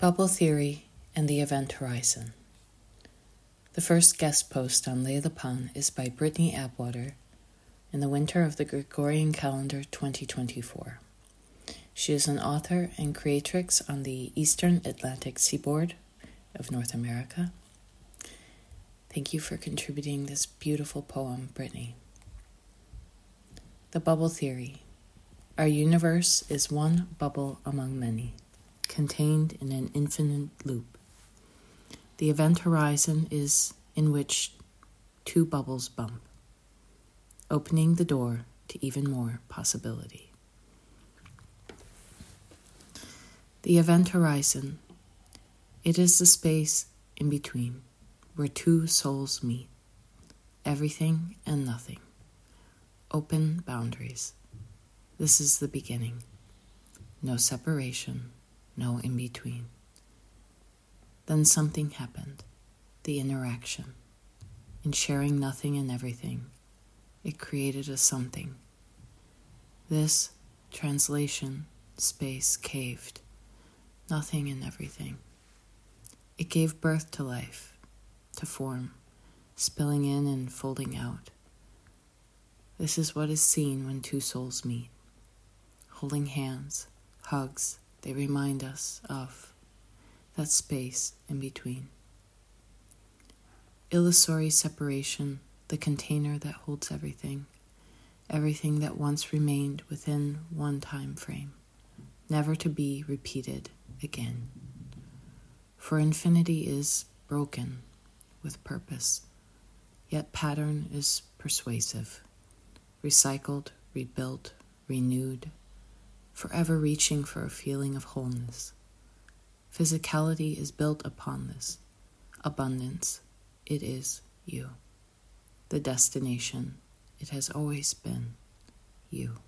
Bubble Theory and the Event Horizon. The first guest post on Le Lapin is by Brittany Atwater in the winter of the Gregorian calendar 2024. She is an author and creatrix on the eastern Atlantic seaboard of North America. Thank you for contributing this beautiful poem, Brittany. The Bubble Theory. Our universe is one bubble among many, contained in an infinite loop. The event horizon is in which two bubbles bump, opening the door to even more possibility. The event horizon, it is the space in between where two souls meet, everything and nothing, open boundaries. This is the beginning, no separation, no in-between. Then something happened, the interaction. In sharing nothing and everything, it created a something. This translation space caved, nothing and everything. It gave birth to life, to form, spilling in and folding out. This is what is seen when two souls meet. Holding hands, hugs, they remind us of that space in between. Illusory separation, the container that holds everything, everything that once remained within one time frame, never to be repeated again. For infinity is broken with purpose, yet pattern is persuasive, recycled, rebuilt, renewed, forever reaching for a feeling of wholeness. Physicality is built upon this. Abundance, it is you. The destination, it has always been you.